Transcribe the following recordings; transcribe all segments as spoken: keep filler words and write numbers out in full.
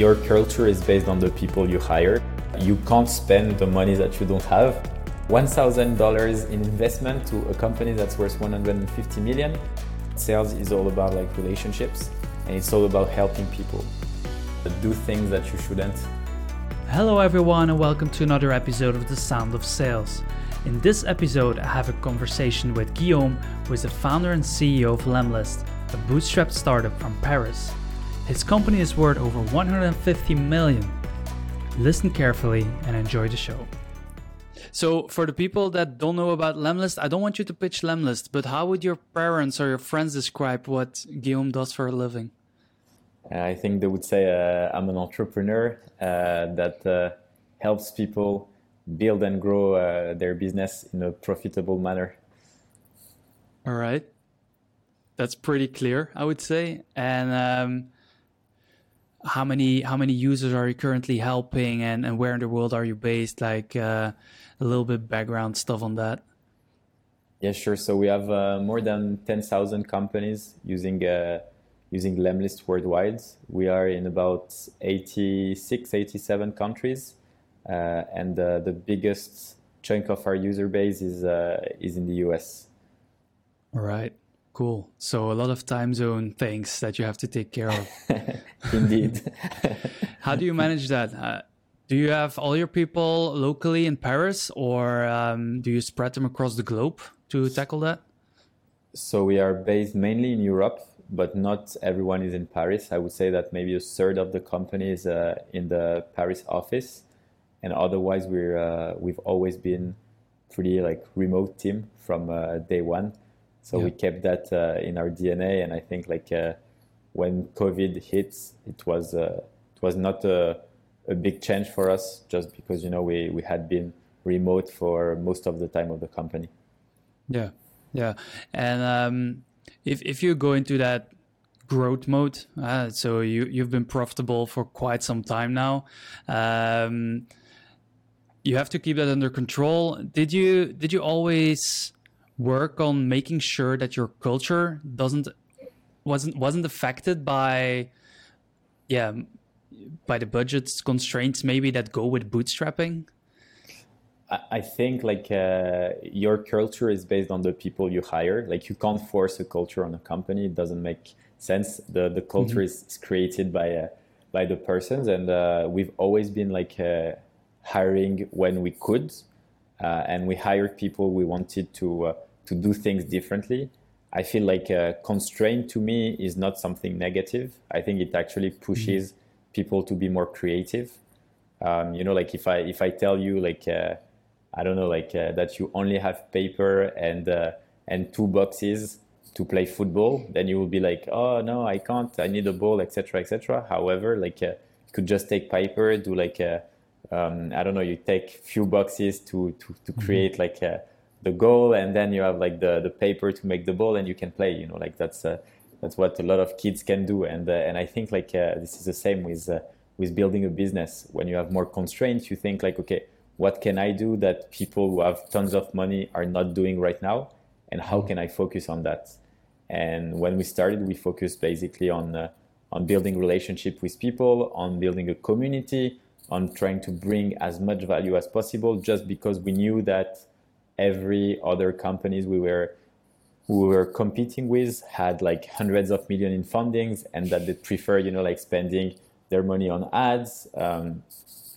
Your culture is based on the people you hire. You can't spend the money that you don't have. one thousand dollars in investment to a company that's worth one hundred fifty million. Sales is all about like relationships, and it's all about helping people. Do things that you shouldn't. Hello everyone, and welcome to another episode of The Sound of Sales. In this episode, I have a conversation with Guillaume, who is the founder and C E O of Lemlist, a bootstrapped startup from Paris. His company is worth over one hundred fifty million. Listen carefully and enjoy the show. So for the people that don't know about Lemlist, I don't want you to pitch Lemlist, but how would your parents or your friends describe what Guillaume does for a living? I think they would say uh, I'm an entrepreneur uh, that uh, helps people build and grow uh, their business in a profitable manner. All right. That's pretty clear, I would say. And um, how many how many users are you currently helping, and, and where in the world are you based? Like uh, a little bit background stuff on that. Yeah, sure. So we have uh, more than ten thousand companies using uh, using Lemlist worldwide. We are in about eighty-six, eighty-seven countries. Uh, and uh, the biggest chunk of our user base is uh, is in the U S. All right. Cool. So a lot of time zone things that you have to take care of. Indeed. How do you manage that? Uh, do you have all your people locally in Paris, or um, do you spread them across the globe to tackle that? So we are based mainly in Europe, but not everyone is in Paris. I would say that maybe a third of the company is uh, in the Paris office. And otherwise, we're, uh, we've always been pretty like remote team from uh, day one. So yeah. We kept that uh, in our D N A. And I think like uh, when COVID hits, it was uh, it was not a, a big change for us, just because, you know, we, we had been remote for most of the time of the company. Yeah, yeah. And um, if if you go into that growth mode, uh, so you, you've been profitable for quite some time now. Um, you have to keep that under control. Did you did you always work on making sure that your culture doesn't wasn't wasn't affected by yeah by the budget constraints maybe that go with bootstrapping? I think like uh, your culture is based on the people you hire. Like you can't force a culture on a company. It doesn't make sense. The the culture mm-hmm. is created by uh, by the persons, and uh, we've always been like. Uh, hiring when we could, uh, and we hired people we wanted to uh, to do things differently. I feel like a constraint to me is not something negative. I think it actually pushes mm-hmm. people to be more creative. Um, you know, like if I if I tell you like uh, I don't know like uh, that you only have paper and uh, and two boxes to play football, then you will be like, oh no, I can't. I need a ball, et cetera, et cetera. However, like uh, you could just take paper, do like a Um, I don't know, you take few boxes to, to, to create mm-hmm. like uh, the goal, and then you have like the, the paper to make the ball, and you can play, you know, like that's uh, that's what a lot of kids can do. And uh, and I think like uh, this is the same with uh, with building a business. When you have more constraints, you think like, okay, what can I do that people who have tons of money are not doing right now, and how mm-hmm. can I focus on that? And when we started, we focused basically on uh, on building relationship with people, on building a community, on trying to bring as much value as possible, just because we knew that every other companies we were we were competing with had like hundreds of million in fundings, and that they prefer, you know, like spending their money on ads, um,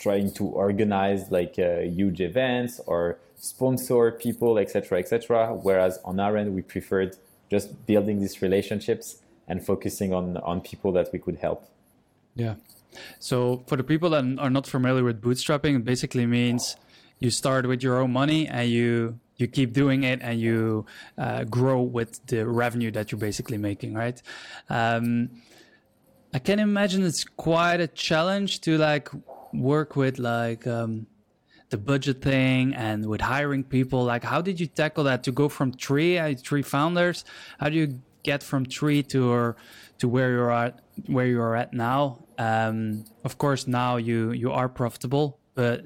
trying to organize like uh, huge events or sponsor people, et cetera, et cetera. Whereas on our end, we preferred just building these relationships and focusing on on people that we could help. Yeah. So for the people that are not familiar with bootstrapping, it basically means you start with your own money and you you keep doing it, and you uh, grow with the revenue that you're basically making, right? Um, I can imagine it's quite a challenge to like work with like um, the budget thing and with hiring people. Like, how did you tackle that to go from three, uh, three founders? How do you get from three to or to where you're at, where you're at now? Um, of course, now you, you are profitable, but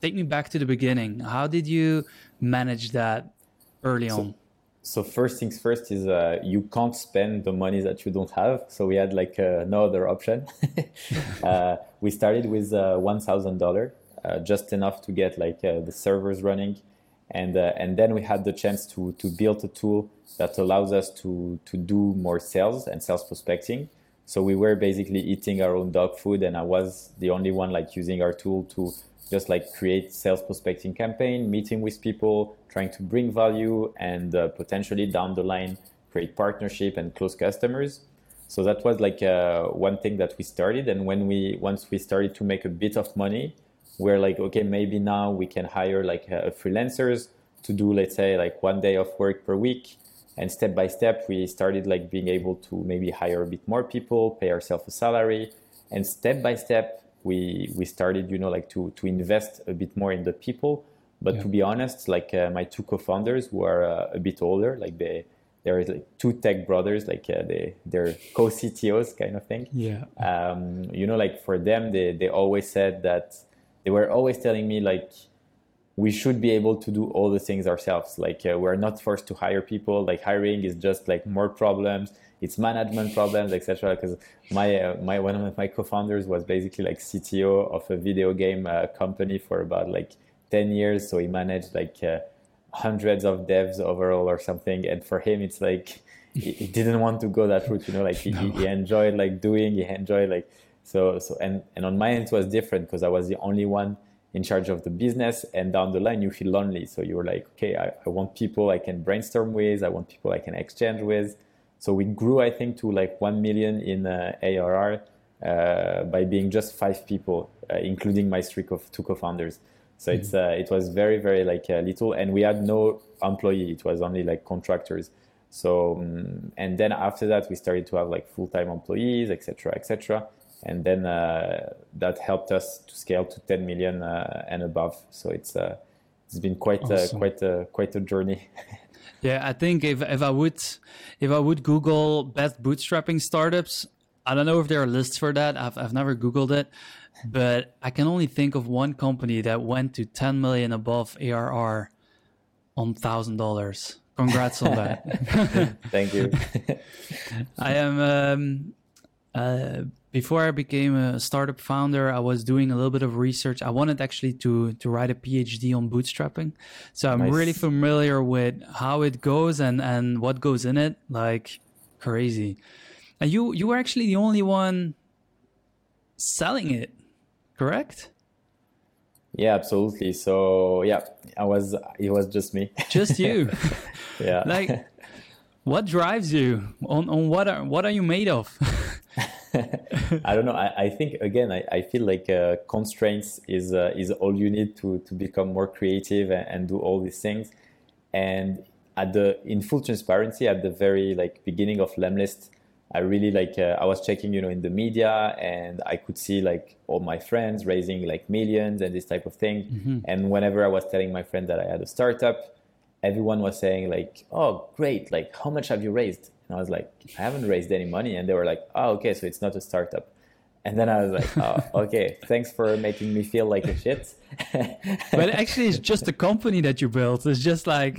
take me back to the beginning. How did you manage that early so, on? So first things first is uh, you can't spend the money that you don't have. So we had like uh, no other option. uh, we started with uh, one thousand dollars, uh, just enough to get like uh, the servers running. And uh, and then we had the chance to to build a tool that allows us to to do more sales and sales prospecting. So we were basically eating our own dog food, and I was the only one like using our tool to just like create sales prospecting campaign, meeting with people, trying to bring value, and uh, potentially down the line create partnership and close customers. So that was like uh, one thing that we started. And when we once we started to make a bit of money, we're like, okay, maybe now we can hire like uh, freelancers to do, let's say, like one day of work per week. And step by step, we started like being able to maybe hire a bit more people, pay ourselves a salary, and step by step. We we started, you know, like to to invest a bit more in the people. But yeah. to be honest, like uh, my two co-founders who are uh, a bit older, like they they're like two tech brothers, like uh, they they're co-C T Os kind of thing. Yeah. Um, you know, like for them, they they always said that they were always telling me like we should be able to do all the things ourselves. Like uh, we're not forced to hire people. Like hiring is just like more problems. It's management problems, et cetera. Because my uh, my one of my co-founders was basically like C T O of a video game uh, company for about like ten years. So he managed like uh, hundreds of devs overall or something. And for him, it's like he, he didn't want to go that route. You know, like he, no. he enjoyed like doing. He enjoyed like so so. And and on my end, it was different because I was the only one in charge of the business, and down the line you feel lonely. So you're like, okay, I, I want people I can brainstorm with. I want people I can exchange with. So we grew, I think, to like one million in uh, A R R uh, by being just five people, uh, including my three co- two co-founders. So mm-hmm. it's uh, it was very, very like uh, little, and we had no employee. It was only like contractors. So, um, and then after that, we started to have like full-time employees, et cetera, et cetera. And then uh, that helped us to scale to ten million uh, and above. So it's uh, it's been quite awesome. uh, quite a, quite a journey. Yeah, I think if, if I would if I would Google best bootstrapping startups, I don't know if there are lists for that. I've I've never Googled it, but I can only think of one company that went to ten million above A R R on one thousand dollars. Congrats on that. Thank you. I am. Um, Uh, before I became a startup founder, I was doing a little bit of research. I wanted actually to to write a P H D on bootstrapping. So I'm nice. really familiar with how it goes and, and what goes in it, like crazy. And you, you were actually the only one selling it, correct? Yeah, absolutely. So yeah, I was, it was just me. Just you. Yeah. Like what drives you on, on what are, what are you made of? I don't know. I, I think again, I, I feel like uh, constraints is uh, is all you need to to become more creative and, and do all these things. And at the in full transparency, at the very like beginning of Lemlist, I really like uh, I was checking, you know, in the media, and I could see like all my friends raising like millions and this type of thing. Mm-hmm. And whenever I was telling my friend that I had a startup, everyone was saying like, "Oh, great! Like, how much have you raised?" I was like, I haven't raised any money. And they were like, oh, okay, so it's not a startup. And then I was like, oh, okay, thanks for making me feel like a shit. But actually, it's just a company that you built. It's just like,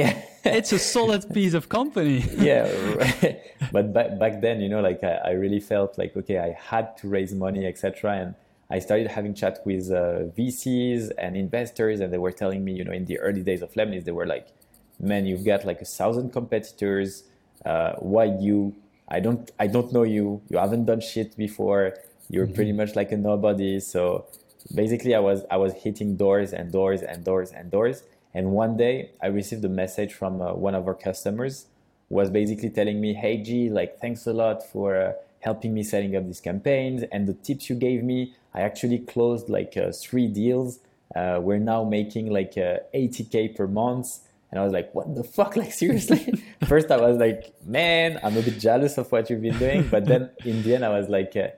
yeah, it's a solid piece of company. Yeah. Right. But back, back then, you know, like I, I really felt like, okay, I had to raise money, et cetera. And I started having chat with uh, V Cs and investors. And they were telling me, you know, in the early days of Lemlist, they were like, man, you've got like a thousand competitors. Uh, why you? I don't. I don't know you. You haven't done shit before. You're mm-hmm. pretty much like a nobody. So basically, I was I was hitting doors and doors and doors and doors. And one day, I received a message from uh, one of our customers, who was basically telling me, "Hey, G, like thanks a lot for uh, helping me setting up these campaigns and the tips you gave me. I actually closed like uh, three deals. Uh, we're now making like uh, eighty K per month." And I was like, what the fuck? Like, seriously? First, I was like, man, I'm a bit jealous of what you've been doing. But then in the end, I was like, uh,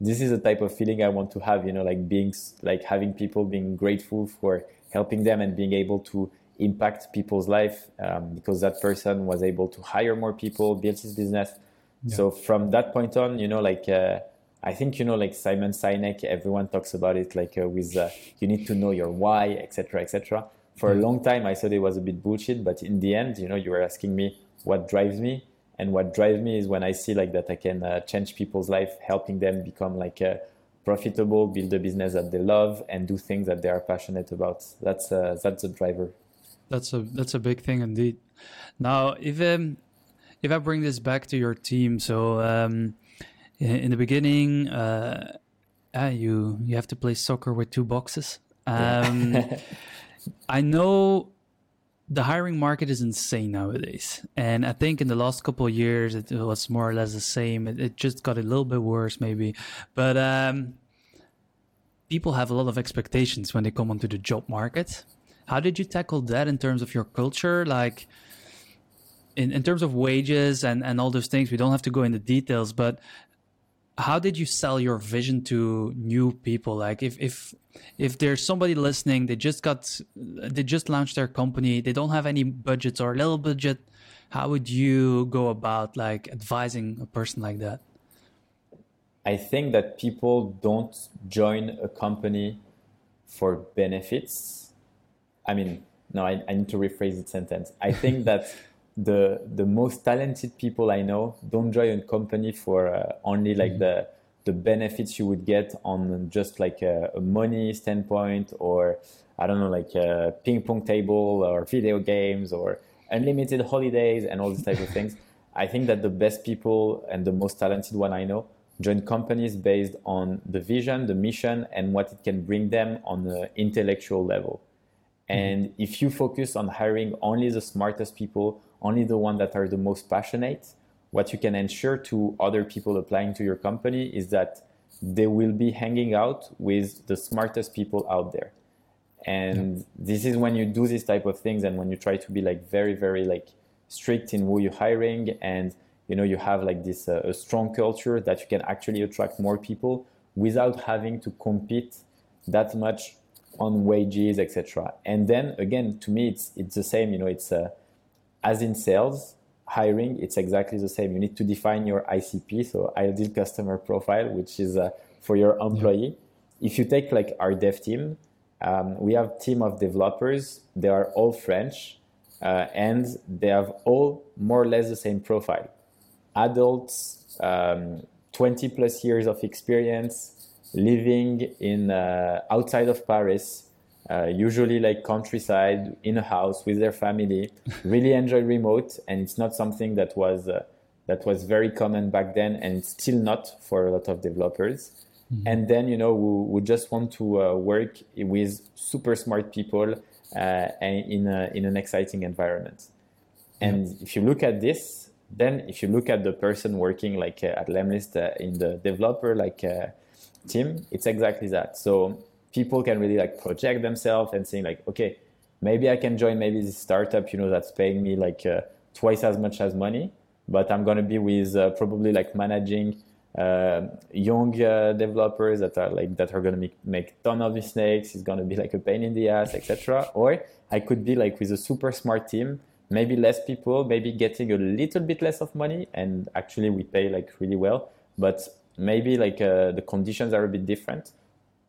this is the type of feeling I want to have, you know, like being like having people being grateful for helping them and being able to impact people's life um, because that person was able to hire more people, build his business. Yeah. So from that point on, you know, like uh, I think, you know, like Simon Sinek, everyone talks about it, like uh, with uh, you need to know your why, et cetera, et cetera. For a long time, I thought it was a bit bullshit, but in the end, you know, you were asking me what drives me, and what drives me is when I see like that I can uh, change people's life, helping them become like uh, profitable, build a business that they love, and do things that they are passionate about. That's uh, that's a driver. That's a that's a big thing indeed. Now, if um, if I bring this back to your team, so um, in the beginning, uh, ah, you you have to play soccer with two boxes. Um, yeah. I know the hiring market is insane nowadays. And I think in the last couple of years, it was more or less the same. It, it just got a little bit worse maybe. But um, people have a lot of expectations when they come onto the job market. How did you tackle that in terms of your culture? Like in, in terms of wages and, and all those things, we don't have to go into details, but how did you sell your vision to new people? Like if, if, if there's somebody listening, they just got, they just launched their company, they don't have any budgets or little budget. How would you go about like advising a person like that? I think that people don't join a company for benefits. I mean, no, I, I need to rephrase the sentence. I think that the the most talented people I know don't join a company for uh, only like mm-hmm. the the benefits you would get on just like a, a money standpoint, or I don't know, like a ping pong table or video games or unlimited holidays and all these type of things. I think that the best people and the most talented one I know join companies based on the vision, the mission, and what it can bring them on the intellectual level. And mm-hmm. if you focus on hiring only the smartest people, only the ones that are the most passionate, what you can ensure to other people applying to your company is that they will be hanging out with the smartest people out there. And yeah. this is when you do these type of things, and when you try to be like very, very like strict in who you're hiring, and you know, you have like this uh, a strong culture that you can actually attract more people without having to compete that much on wages, et cetera. And then again, to me, it's it's the same. You know, it's uh, as in sales, hiring, it's exactly the same. You need to define your I C P, so ideal customer profile, which is uh, for your employee. Yeah. If you take like our dev team, um, we have a team of developers. They are all French, uh, and they have all more or less the same profile. Adults, um, twenty plus years of experience, living in uh, outside of Paris, uh, usually like countryside, in a house with their family, really enjoy remote. And it's not something that was uh, that was very common back then, and it's still not for a lot of developers. Mm-hmm. And then, you know, we, we just want to uh, work with super smart people uh, and in a, in an exciting environment. And mm-hmm. if you look at this, then if you look at the person working like uh, at Lemlist uh, in the developer like uh, team, it's exactly that. So people can really like project themselves and saying like, okay, maybe I can join maybe this startup, you know, that's paying me like uh, twice as much as money, but I'm going to be with uh, probably like managing uh, young uh, developers that are like, that are going to make, make ton of mistakes. It's going to be like a pain in the ass, et cetera. Or I could be like with a super smart team, maybe less people, maybe getting a little bit less of money. And actually we pay like really well, but maybe like uh, the conditions are a bit different,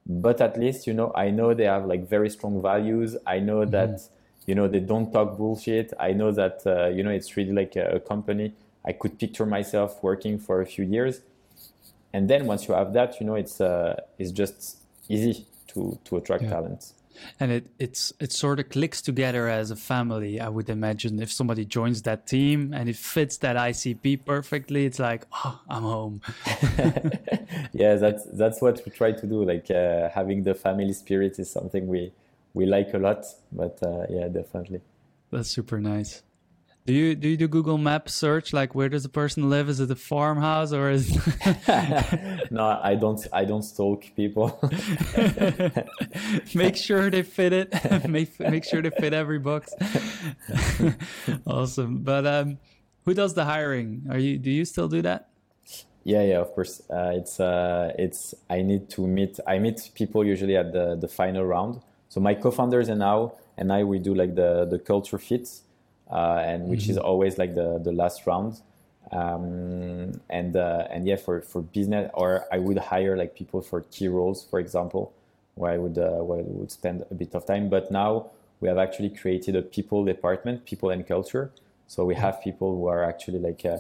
but at least, you know, I know they have like very strong values. I know mm-hmm. that, you know, they don't talk bullshit. I know that, uh, you know, it's really like a, a company I could picture myself working for a few years. And then once you have that, you know, it's uh, it's just easy to, to attract yeah. talent. And it it's it sort of clicks together as a family, I would imagine. If somebody joins that team and it fits that I C P perfectly, it's like, oh, I'm home. yeah, that's that's what we try to do. Like uh, having the family spirit is something we we like a lot. But uh, yeah, definitely. That's super nice. Do you do you do Google Maps search? Like, where does the person live? Is it a farmhouse or is? No, I don't. I don't stalk people. Make sure they fit it. make make sure they fit every box. Awesome. But um, who does the hiring? Are you? Do you still do that? Yeah, yeah, of course. Uh, it's uh, it's. I need to meet. I meet people usually at the the final round. So my co-founders and now and I we do like the the culture fit. Uh, and which mm-hmm. is always like the, the last round. Um, and uh, and yeah, for, for business, or I would hire like people for key roles, for example, where I would uh, where I would spend a bit of time. But now we have actually created a people department, people and culture. So we have people who are actually like uh,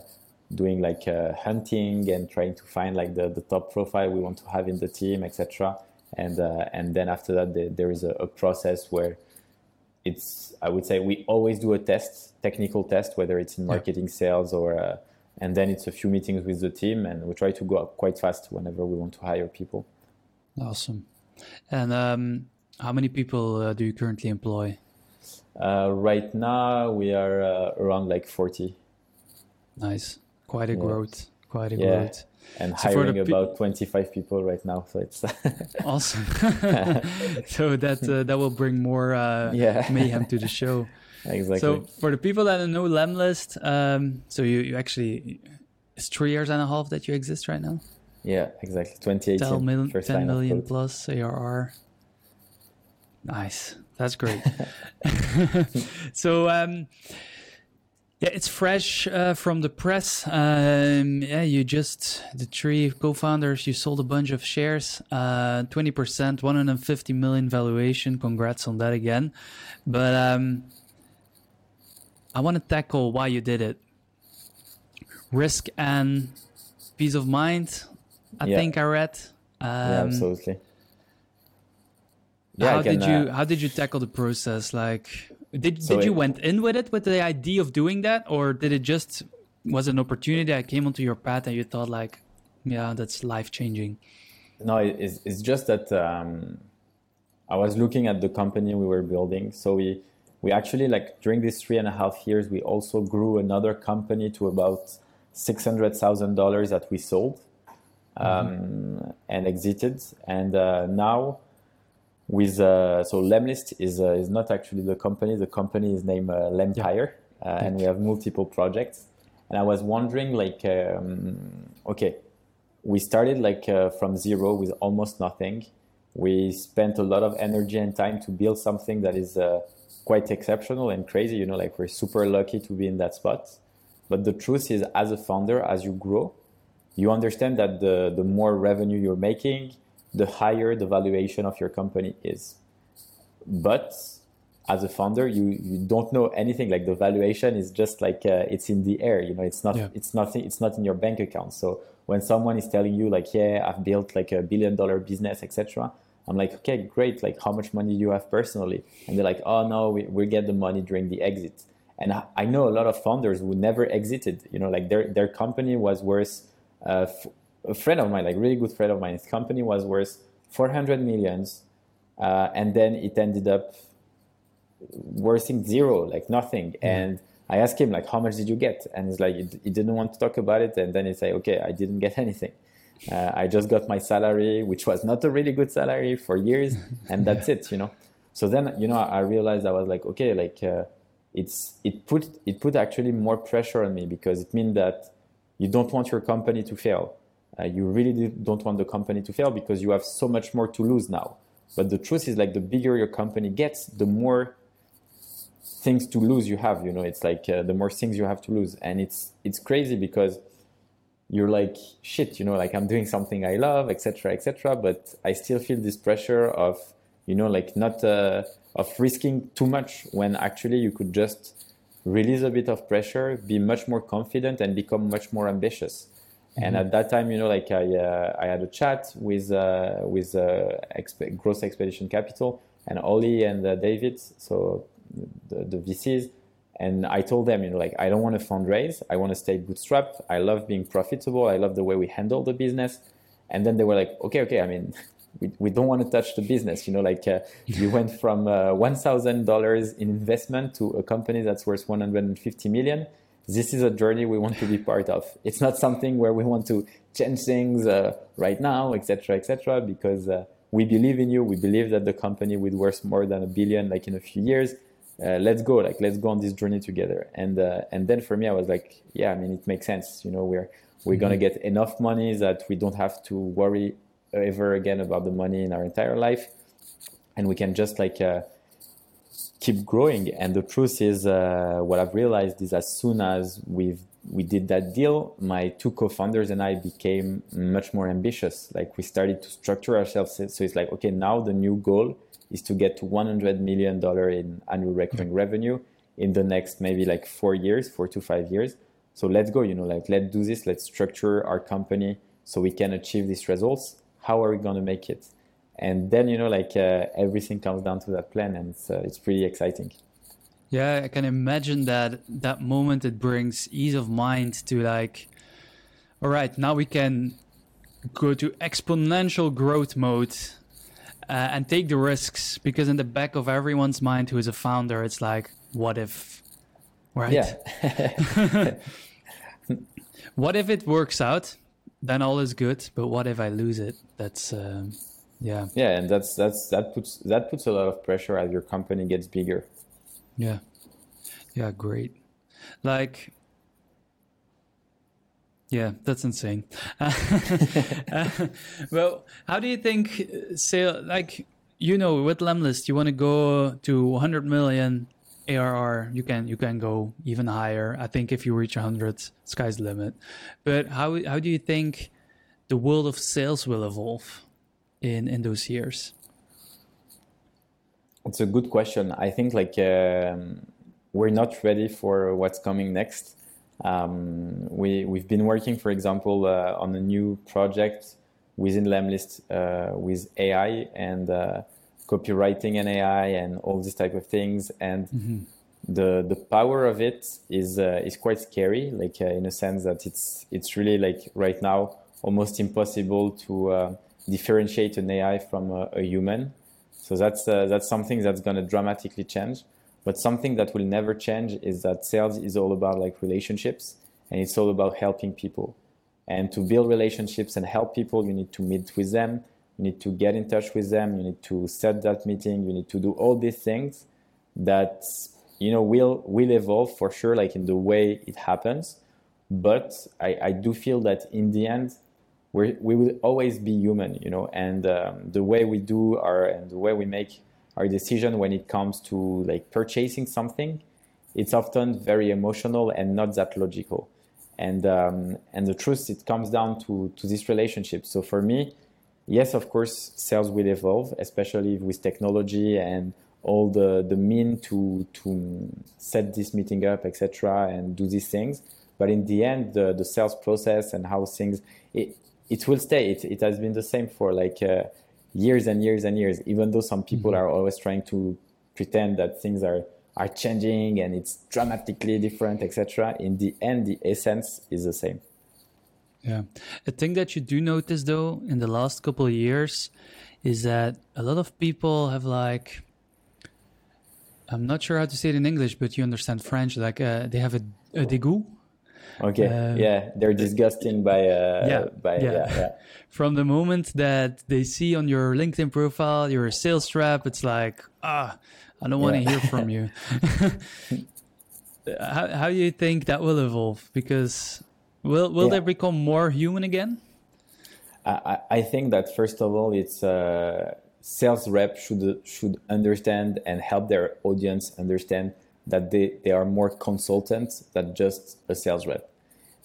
doing like uh, hunting and trying to find like the, the top profile we want to have in the team, et cetera. And uh, and then after that, the, there is a, a process where it's, I would say we always do a test, technical test, whether it's in marketing, yeah. sales, or uh, and then it's a few meetings with the team, and we try to go up quite fast whenever we want to hire people. Awesome. And um, how many people uh, do you currently employ? Uh, right now, we are uh, around like forty. Nice. Quite a yeah. growth. Quite a yeah. growth. And hiring so pe- about twenty-five people right now. So it's awesome. So that uh, that will bring more uh, yeah. mayhem to the show. Exactly. So for the people that don't know Lemlist, um, so you, you actually, it's three years and a half that you exist right now? Yeah, exactly. twenty eighteen. Mil- first ten million plus A R R. Nice. That's great. So, um, yeah, it's fresh uh, from the press. Um, yeah, you just, the three co-founders, you sold a bunch of shares, uh, twenty percent, one hundred fifty million valuation. Congrats on that again. But um, I want to tackle why you did it. Risk and peace of mind, I yeah. think I read. Um, yeah, absolutely. Yeah, how can, did you uh, how did you tackle the process? Like, did so did you it, went in with it with the idea of doing that, or did it just was an opportunity that came onto your path and you thought like, yeah, that's life changing? No, it, it's it's just that um, I was looking at the company we were building. So we we actually like during these three and a half years we also grew another company to about six hundred thousand dollars that we sold um, mm-hmm. and exited, and uh, now. With uh, so Lemlist is uh, is not actually the company. The company is named uh, Lempire, yeah. uh, and we have multiple projects. And I was wondering, like, um, okay, we started like uh, from zero with almost nothing. We spent a lot of energy and time to build something that is uh, quite exceptional and crazy. You know, like we're super lucky to be in that spot. But the truth is, as a founder, as you grow, you understand that the the more revenue you're making, the higher the valuation of your company is. But as a founder, you, you don't know anything. Like the valuation is just like uh, it's in the air. You know, it's not yeah. it's nothing. It's not in your bank account. So when someone is telling you like, yeah, I've built like a billion dollar business, et cetera, I'm like, okay, great. Like, how much money do you have personally? And they're like, oh no, we we get the money during the exit. And I, I know a lot of founders who never exited. You know, like their their company was worth. Uh, f- A friend of mine, like really good friend of mine, his company was worth four hundred millions, uh, and then it ended up worth zero, like nothing. Mm-hmm. And I asked him, like, how much did you get? And he's like, he didn't want to talk about it. And then he said, okay, I didn't get anything. Uh, I just got my salary, which was not a really good salary for years, and that's yeah. it, you know. So then, you know, I realized I was like, okay, like uh, it's it put it put actually more pressure on me because it means that you don't want your company to fail. Uh, you really don't want the company to fail because you have so much more to lose now. But the truth is, like, the bigger your company gets, the more things to lose you have. You know, it's like uh, the more things you have to lose, and it's it's crazy because you're like, shit, you know, like I'm doing something I love, et cetera, et cetera. But I still feel this pressure of, you know, like not uh, of risking too much when actually you could just release a bit of pressure, be much more confident, and become much more ambitious. And at that time, you know, like I, uh, I had a chat with uh, with uh, Expe- Gross Expedition Capital and Ollie and uh, David, so the, the V Cs. And I told them, you know, like, I don't want to fundraise. I want to stay bootstrapped. I love being profitable. I love the way we handle the business. And then they were like, okay, okay. I mean, we, we don't want to touch the business. You know, like uh, you went from uh, one thousand dollars in investment to a company that's worth one hundred fifty million. This is a journey we want to be part of. It's not something where we want to change things uh, right now, et cetera, et cetera, because uh, we believe in you. We believe that the company will worth more than a billion, like in a few years. Uh, let's go, like, let's go on this journey together. And uh, and then for me, I was like, yeah, I mean, it makes sense. You know, we're we're mm-hmm. gonna get enough money that we don't have to worry ever again about the money in our entire life, and we can just like. Uh, keep growing. And the truth is, uh, what I've realized is as soon as we've, we did that deal, my two co-founders and I became much more ambitious. Like we started to structure ourselves. So it's like, okay, now the new goal is to get to one hundred million dollars in annual recurring revenue in the next maybe like four years, four to five years. So let's go, you know, like let's do this. Let's structure our company so we can achieve these results. How are we going to make it? And then, you know, like uh, everything comes down to that plan, and it's, uh, it's pretty exciting. Yeah, I can imagine that that moment it brings ease of mind to like, all right, now we can go to exponential growth mode uh, and take the risks, because in the back of everyone's mind who is a founder, it's like, what if, right? Yeah. What if it works out? Then all is good. But what if I lose it? That's... Um... Yeah. Yeah, and that's that's that puts that puts a lot of pressure as your company gets bigger. Yeah. Yeah, great. Like Yeah, that's insane. uh, well, how do you think sale like you know, with Lemlist, you want to go to one hundred million A R R, you can you can go even higher. I think if you reach one hundred, sky's the limit. But how how do you think the world of sales will evolve in in those years? It's a good question. I think like um, we're not ready for what's coming next. Um, we we've been working, for example, uh, on a new project within Lemlist uh, with A I and uh, copywriting and A I and all these type of things. And mm-hmm. the the power of it is uh, is quite scary. Like uh, in a sense that it's it's really like right now almost impossible to. Uh, differentiate an A I from a, a human. So that's uh, that's something that's going to dramatically change. But something that will never change is that sales is all about like relationships, and it's all about helping people. And to build relationships and help people, you need to meet with them, you need to get in touch with them, you need to set that meeting, you need to do all these things that, you know, will will evolve for sure, like in the way it happens. But I, I do feel that in the end, We're, we will always be human, you know, and um, the way we do our and the way we make our decision when it comes to like purchasing something, it's often very emotional and not that logical. And um, and the truth, it comes down to to this relationship. So for me, yes, of course, sales will evolve, especially with technology and all the the mean to to set this meeting up, et cetera, and do these things. But in the end, the the sales process and how things it. It will stay. It it has been the same for like uh, years and years and years, even though some people mm-hmm. are always trying to pretend that things are, are changing and it's dramatically different, et cetera. In the end, the essence is the same. Yeah. A thing that you do notice, though, in the last couple of years is that a lot of people have like, I'm not sure how to say it in English, but you understand French, like uh, they have a, a dégoût. Okay. Um, yeah, they're disgusting by uh, yeah, by yeah. Yeah, yeah. From the moment that they see on your LinkedIn profile you're a sales rep, it's like ah, I don't want to yeah. hear from you. how how do you think that will evolve? Because will will yeah. they become more human again? I I think that first of all, it's uh, sales rep should should understand and help their audience understand that they, they are more consultants than just a sales rep.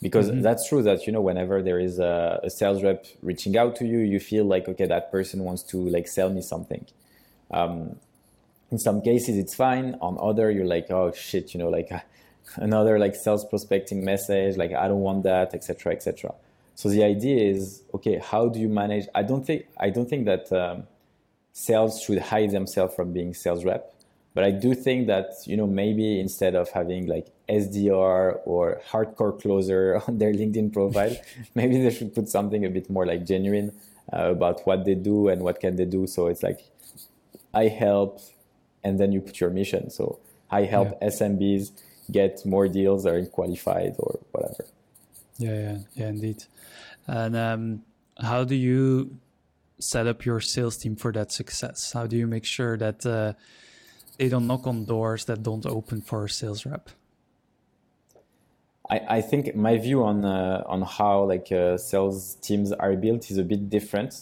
Because mm-hmm. that's true that, you know, whenever there is a, a sales rep reaching out to you, you feel like, okay, that person wants to like sell me something. Um, in some cases, it's fine. On other, you're like, oh shit, you know, like another like sales prospecting message, like I don't want that, et cetera, et cetera. So the idea is, okay, how do you manage? I don't think, I don't think that um, sales should hide themselves from being sales rep. But I do think that, you know, maybe instead of having like S D R or hardcore closer on their LinkedIn profile, maybe they should put something a bit more like genuine uh, about what they do and what can they do. So it's like, I help, and then you put your mission. So I help yeah. S M Bs get more deals or qualified or whatever. Yeah, yeah, yeah, indeed. And um, how do you set up your sales team for that success? How do you make sure that... Uh, They don't knock on doors that don't open for a sales rep? I, I think my view on uh, on how like uh, sales teams are built is a bit different.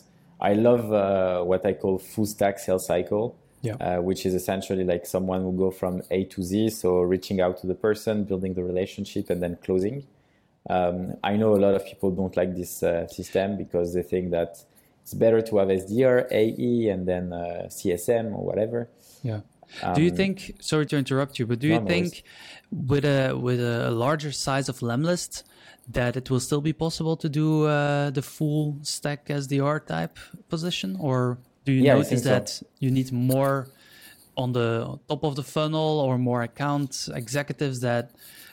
I love uh, what I call full stack sales cycle, yeah. uh, which is essentially like someone will go from A to Z, so reaching out to the person, building the relationship, and then closing. Um, I know a lot of people don't like this uh, system because they think that it's better to have S D R, A E, and then uh, C S M or whatever. Yeah. Um, do you think? Sorry to interrupt you, but do you think with a with a larger size of Lemlist that it will still be possible to do uh, the full stack S D R type position, or do you yeah, notice that so. you need more on the top of the funnel or more account executives that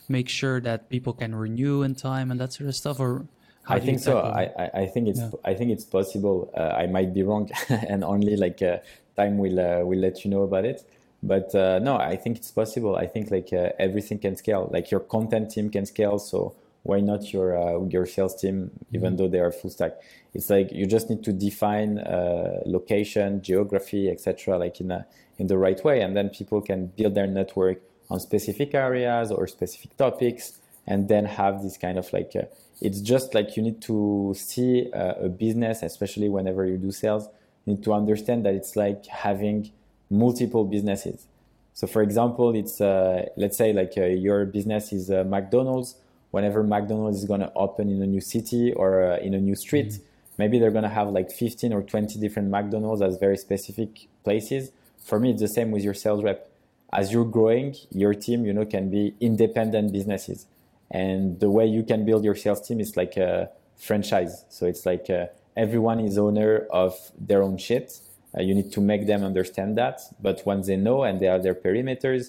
make sure that people can renew in time and that sort of stuff? Or I think so. I, I, I think it's yeah. I think it's possible. Uh, I might be wrong, and only like uh, time will uh, will let you know about it. But uh, no, I think it's possible. I think like uh, everything can scale. Like your content team can scale, so why not your uh, your sales team? Even mm-hmm. though they are full stack, it's like you just need to define uh, location, geography, et cetera. Like in a, in the right way, and then people can build their network on specific areas or specific topics, and then have this kind of like uh, it's just like you need to see uh, a business, especially whenever you do sales. You need to understand that it's like having multiple businesses. So for example, it's uh, let's say like uh, your business is uh, McDonald's. Whenever McDonald's is going to open in a new city or uh, in a new street, mm-hmm. maybe they're going to have like fifteen or twenty different McDonald's as very specific places. For me, it's the same with your sales rep. As you're growing, your team, you know, can be independent businesses. And the way you can build your sales team is like a franchise. So it's like uh, everyone is owner of their own shit. Uh, you need to make them understand that. But once they know and they have their perimeters,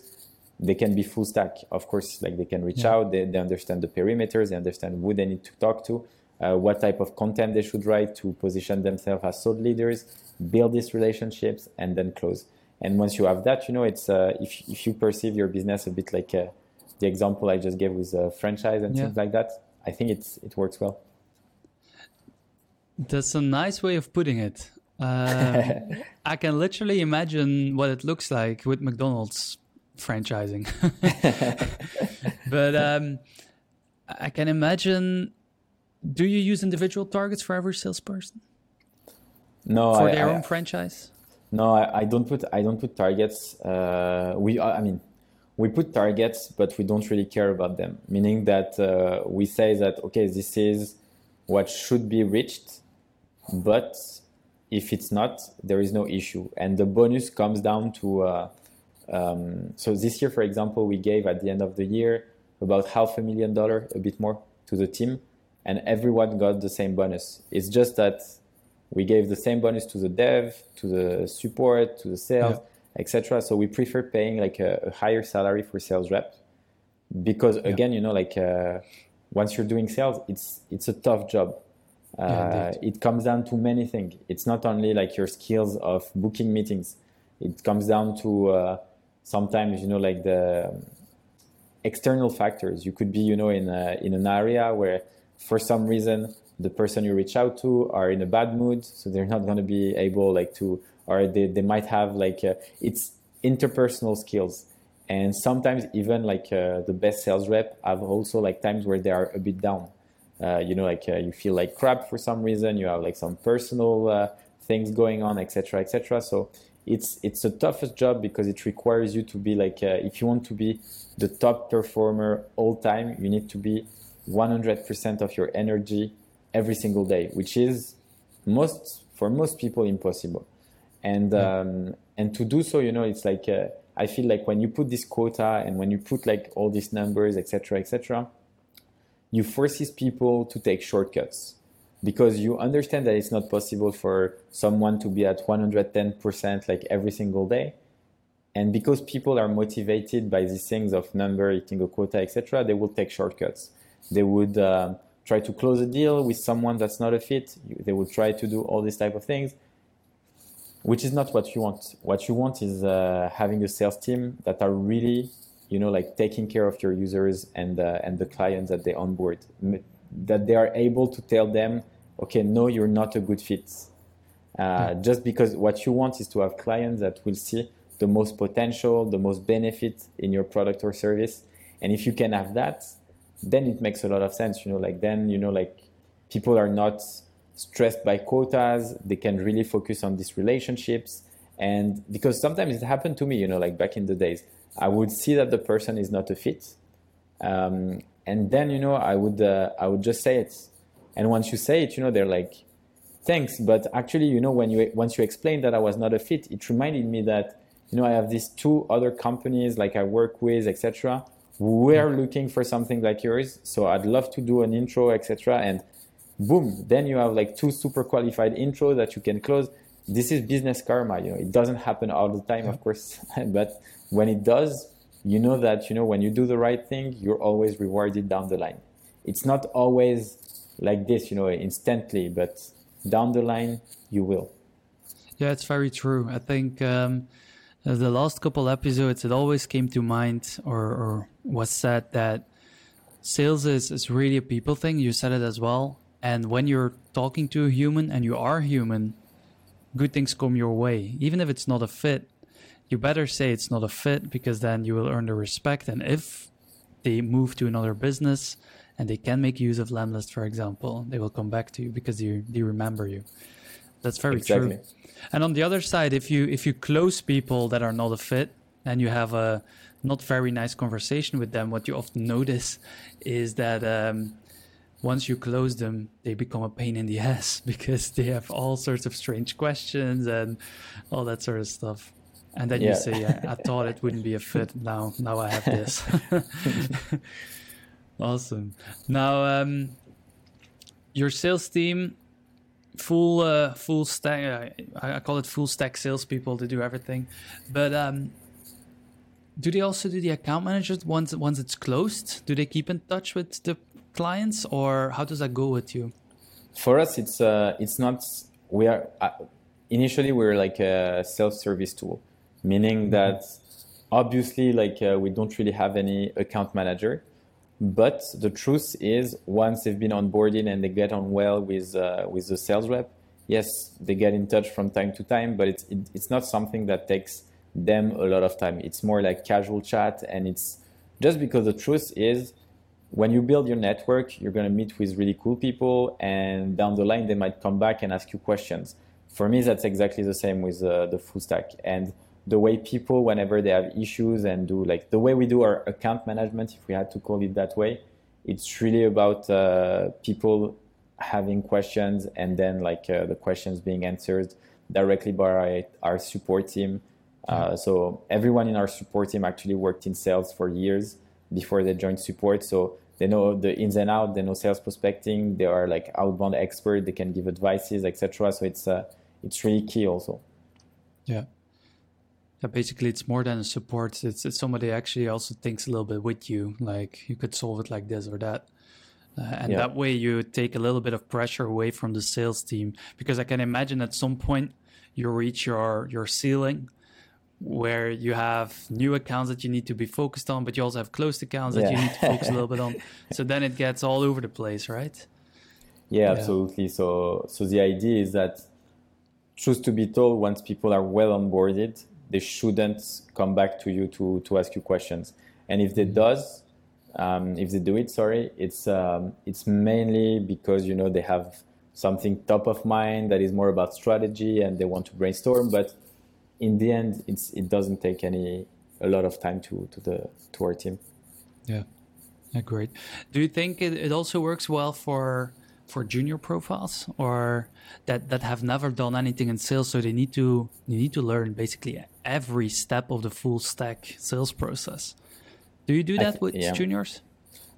they can be full stack. Of course, like they can reach yeah. out, they, they understand the perimeters, they understand who they need to talk to, uh, what type of content they should write to position themselves as thought leaders, build these relationships, and then close. And once you have that, you know, it's uh, if if you perceive your business a bit like a, the example I just gave with a franchise and yeah. things like that, I think it's it works well. That's a nice way of putting it. Uh, I can literally imagine what it looks like with McDonald's franchising. But um, I can imagine, do you use individual targets for every salesperson? No. For I, their I, own franchise? No, I, I don't put I don't put targets. Uh, we I mean, we put targets, but we don't really care about them. Meaning that uh, we say that, okay, this is what should be reached, but if it's not, there is no issue. And the bonus comes down to, uh, um, so this year, for example, we gave at the end of the year about half a million dollars, a bit more, to the team, and everyone got the same bonus. It's just that we gave the same bonus to the dev, to the support, to the sales, yeah. et cetera. So we prefer paying like a, a higher salary for sales rep because, again, yeah. you know, like uh, once you're doing sales, it's it's a tough job. Uh, yeah, it comes down to many things. It's not only like your skills of booking meetings. It comes down to uh, sometimes, you know, like the external factors. You could be, you know, in a, in an area where for some reason the person you reach out to are in a bad mood, so they're not going to be able like to, or they, they might have like uh, it's interpersonal skills. And sometimes even like uh, the best sales rep have also like times where they are a bit down, uh, you know, like uh, you feel like crap for some reason, you have like some personal uh, things going on, et cetera, et cetera. So it's it's the toughest job because it requires you to be like, uh, if you want to be the top performer all time, you need to be one hundred percent of your energy every single day, which is most for most people impossible. And yeah. um, and to do so, you know, it's like uh, I feel like when you put this quota and when you put like all these numbers, et cetera, et cetera, you forces people to take shortcuts because you understand that it's not possible for someone to be at one hundred ten percent like every single day. And because people are motivated by these things of number, hitting a quota, et cetera, they will take shortcuts. They would uh, try to close a deal with someone that's not a fit. They will try to do all these type of things, which is not what you want. What you want is uh, having a sales team that are really, you know, like taking care of your users and uh, and the clients that they onboard, that they are able to tell them, okay, no, you're not a good fit. Uh, hmm. Just because what you want is to have clients that will see the most potential, the most benefit in your product or service. And if you can have that, then it makes a lot of sense, you know, like then, you know, like people are not stressed by quotas. They can really focus on these relationships. And because sometimes it happened to me, you know, like back in the days, I would see that the person is not a fit. Um, and then, you know, I would, uh, I would just say it. And once you say it, you know, they're like, thanks, but actually, you know, when you once you explained that I was not a fit, it reminded me that, you know, I have these two other companies like I work with, et cetera. We're looking for something like yours, so I'd love to do an intro, et cetera. And boom, then you have like two super qualified intros that you can close. This is business karma. You know, it doesn't happen all the time, of course, but when it does, you know that, you know, when you do the right thing, you're always rewarded down the line. It's not always like this, you know, instantly, but down the line, you will. Yeah, it's very true. I think um, the last couple episodes, it always came to mind or, or was said that sales is, is really a people thing. You said it as well. And when you're talking to a human and you are human, good things come your way. Even if it's not a fit, you better say it's not a fit, because then you will earn the respect. And if they move to another business and they can make use of Lemlist, for example, they will come back to you because you, they remember you. That's very exactly. true. And on the other side, if you if you close people that are not a fit and you have a not very nice conversation with them, what you often notice is that um, once you close them, they become a pain in the ass because they have all sorts of strange questions and all that sort of stuff. And then yeah. you say, yeah, I thought it wouldn't be a fit. Now, now I have this. Awesome. Now, um, your sales team, full uh, full stack, I, I call it full stack salespeople. They do everything. But um, do they also do the account managers once once it's closed? Do they keep in touch with the clients, or how does that go with you? For us, it's uh, it's not. We are uh, initially we were like a self-service tool, meaning that obviously like uh, we don't really have any account manager. But the truth is, once they've been onboarded and they get on well with uh, with the sales rep, yes, they get in touch from time to time, but it's it, it's not something that takes them a lot of time. It's more like casual chat, and it's just because the truth is, when you build your network, you're going to meet with really cool people, and down the line, they might come back and ask you questions. For me, that's exactly the same with uh, the full stack. And the way people, whenever they have issues and do like the way we do our account management, if we had to call it that way, it's really about uh, people having questions and then like uh, the questions being answered directly by our support team. Uh, so everyone in our support team actually worked in sales for years before they joined support. So they know the ins and outs, they know sales prospecting, they are like outbound expert, they can give advices, et cetera. So it's uh, it's really key also. Yeah. Yeah, basically, it's more than a support. It's, it's somebody actually also thinks a little bit with you, like you could solve it like this or that. Uh, and yeah. that way you take a little bit of pressure away from the sales team, because I can imagine at some point you reach your, your ceiling where you have new accounts that you need to be focused on, but you also have closed accounts that yeah. you need to focus a little bit on. So then it gets all over the place, right? Yeah, yeah. absolutely. So, so the idea is that, truth to be told, once people are well onboarded, they shouldn't come back to you to, to ask you questions. And if they does, um, if they do it, sorry, it's um, it's mainly because, you know, they have something top of mind that is more about strategy and they want to brainstorm. But in the end, it's it doesn't take any a lot of time to to the to our team. Yeah, yeah, great. Do you think it, it also works well for for junior profiles, or that, that have never done anything in sales, so they need to you need to learn basically every step of the full stack sales process? Do you do that th- with yeah. juniors?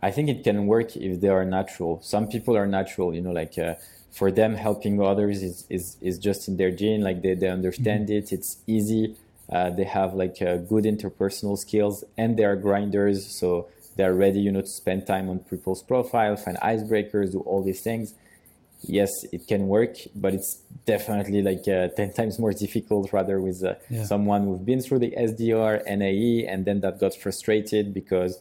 I think it can work if they are natural. Some people are natural, you know, like uh, for them helping others is is is just in their gene. Like they, they understand mm-hmm. it. It's easy. Uh, they have like uh, good interpersonal skills, and they are grinders. So they're ready, you know, to spend time on people's profile, find icebreakers, do all these things. Yes, it can work, but it's definitely like uh, ten times more difficult rather with uh, yeah. someone who's been through the S D R, N A E, and then that got frustrated because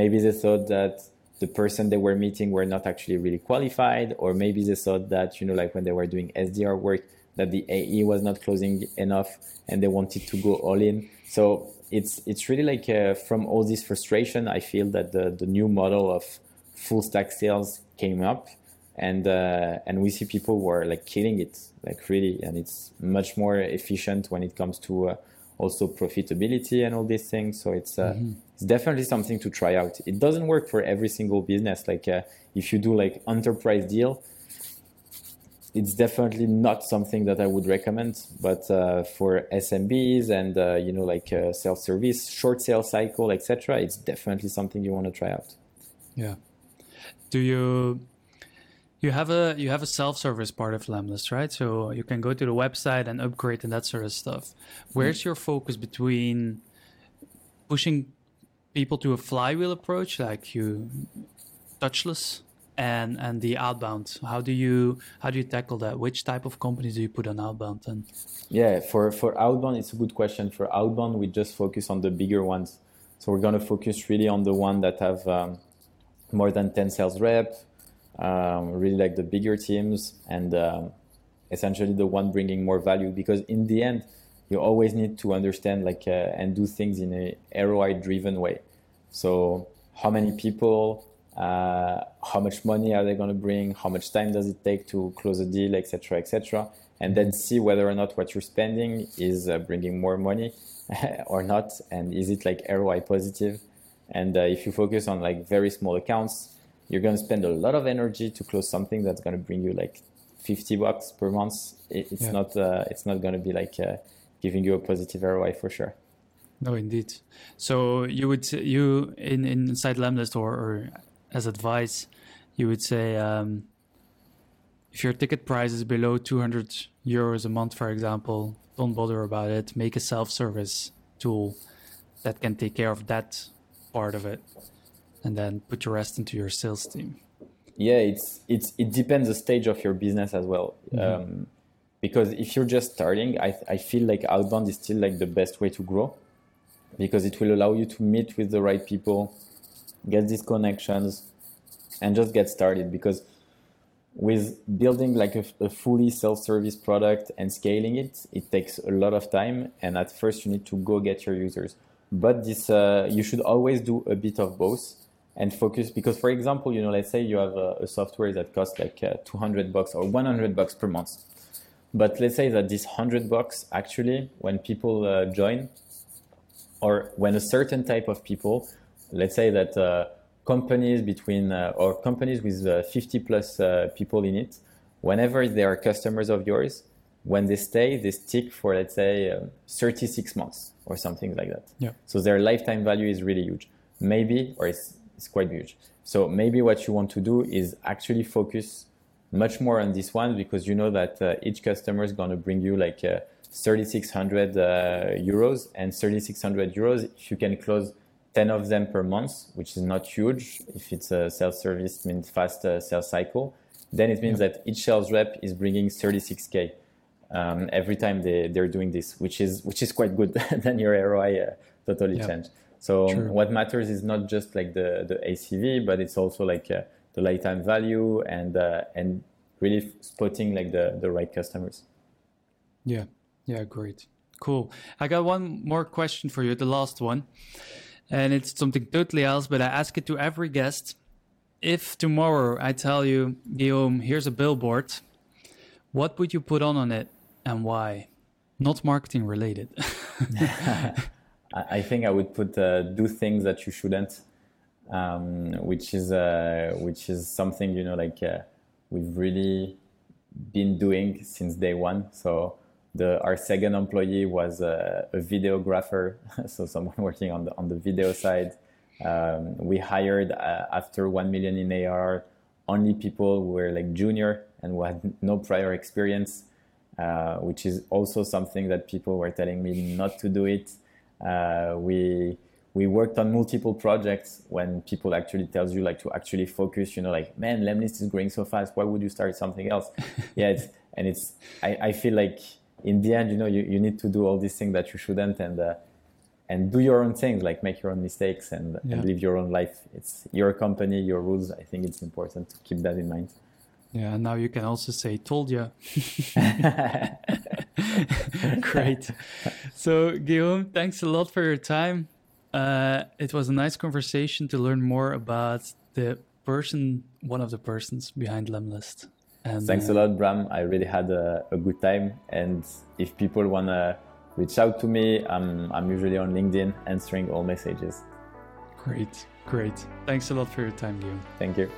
maybe they thought that the person they were meeting were not actually really qualified, or maybe they thought that, you know, like when they were doing S D R work, that the A E was not closing enough and they wanted to go all in. So it's it's really like uh, from all this frustration, I feel that the, the new model of full stack sales came up, and uh, and we see people who are like killing it, like really, and it's much more efficient when it comes to uh, also profitability and all these things. So it's uh, mm-hmm. it's definitely something to try out. It doesn't work for every single business. Like uh, if you do like enterprise deal, it's definitely not something that I would recommend. But uh, for S M Bs and uh, you know, like uh, self-service, short sales cycle, et cetera, it's definitely something you want to try out. Yeah. Do you you have a you have a self-service part of Lemlist, right? So you can go to the website and upgrade and that sort of stuff. Where's mm-hmm. your focus between pushing people to a flywheel approach, like you touchless, and and the outbound? How do you how do you tackle that? Which type of companies do you put on outbound then? Yeah, for for outbound, it's a good question. For outbound, we just focus on the bigger ones, so we're going to focus really on the one that have um, more than ten sales rep, um, really like the bigger teams, and um, essentially the one bringing more value, because in the end you always need to understand like uh, and do things in a R O I driven way. So how many people, uh, how much money are they going to bring, how much time does it take to close a deal, et cetera, et cetera, and then see whether or not what you're spending is uh, bringing more money or not, and is it like R O I positive? And uh, if you focus on like very small accounts, you're going to spend a lot of energy to close something that's going to bring you like fifty bucks per month. It, it's yeah. not uh, it's not going to be like uh, giving you a positive R O I for sure. No, indeed. So you would you in, in inside Lemlist or, or as advice, you would say um, if your ticket price is below two hundred euros a month, for example, don't bother about it. Make a self-service tool that can take care of that part of it, and then put the rest into your sales team. Yeah, it's it's it depends the stage of your business as well. Mm-hmm. Um, Because if you're just starting, I, I feel like outbound is still like the best way to grow, because it will allow you to meet with the right people, get these connections, and just get started. Because with building like a, a fully self-service product and scaling it, it takes a lot of time. And at first you need to go get your users. But this uh, you should always do a bit of both and focus. Because for example, you know, let's say you have a, a software that costs like uh, two hundred bucks or one hundred bucks per month. But let's say that this hundred bucks actually, when people uh, join, or when a certain type of people, let's say that uh, companies between uh, or companies with uh, fifty plus uh, people in it, whenever they are customers of yours, when they stay, they stick for let's say uh, thirty-six months or something like that. Yeah. So their lifetime value is really huge, maybe, or it's it's quite huge. So maybe what you want to do is actually focus much more on this one, because you know that uh, each customer is going to bring you like uh, thirty-six hundred uh, euros, and thirty-six hundred euros, if you can close ten of them per month, which is not huge, if it's a self-service, means fast uh, sales cycle, then it means yeah. that each sales rep is bringing thirty-six K um, every time they, they're doing this, which is which is quite good. Then your R O I uh, totally yeah. changed. So True. What matters is not just like the, the A C V, but it's also like uh, the lifetime value and uh, and really spotting like the, the right customers. Yeah, yeah, great, cool. I got one more question for you, the last one, and it's something totally else, but I ask it to every guest. If tomorrow I tell you, Guillaume, here's a billboard, what would you put on on it and why? Not marketing related. I think I would put uh, do things that you shouldn't. Um, which is uh, which is something, you know, like uh, we've really been doing since day one. So the our second employee was uh, a videographer, so someone working on the on the video side. Um, we hired uh, after one million in A R R only people who were like junior and who had no prior experience, uh, which is also something that people were telling me not to do it. Uh, we. We worked on multiple projects when people actually tells you like to actually focus, you know, like, man, Lemlist is growing so fast. Why would you start something else? yeah. It's, and it's, I, I feel like in the end, you know, you, you need to do all these things that you shouldn't, and, uh, and do your own things, like make your own mistakes and, yeah. and live your own life. It's your company, your rules. I think it's important to keep that in mind. Yeah. And now you can also say, told ya. Great. So Guillaume, thanks a lot for your time. Uh, it was a nice conversation to learn more about the person, one of the persons behind Lemlist. And thanks uh, a lot, Bram. I really had a, a good time. And if people want to reach out to me, I'm, I'm usually on LinkedIn answering all messages. Great, great. Thanks a lot for your time, Guillaume. Thank you.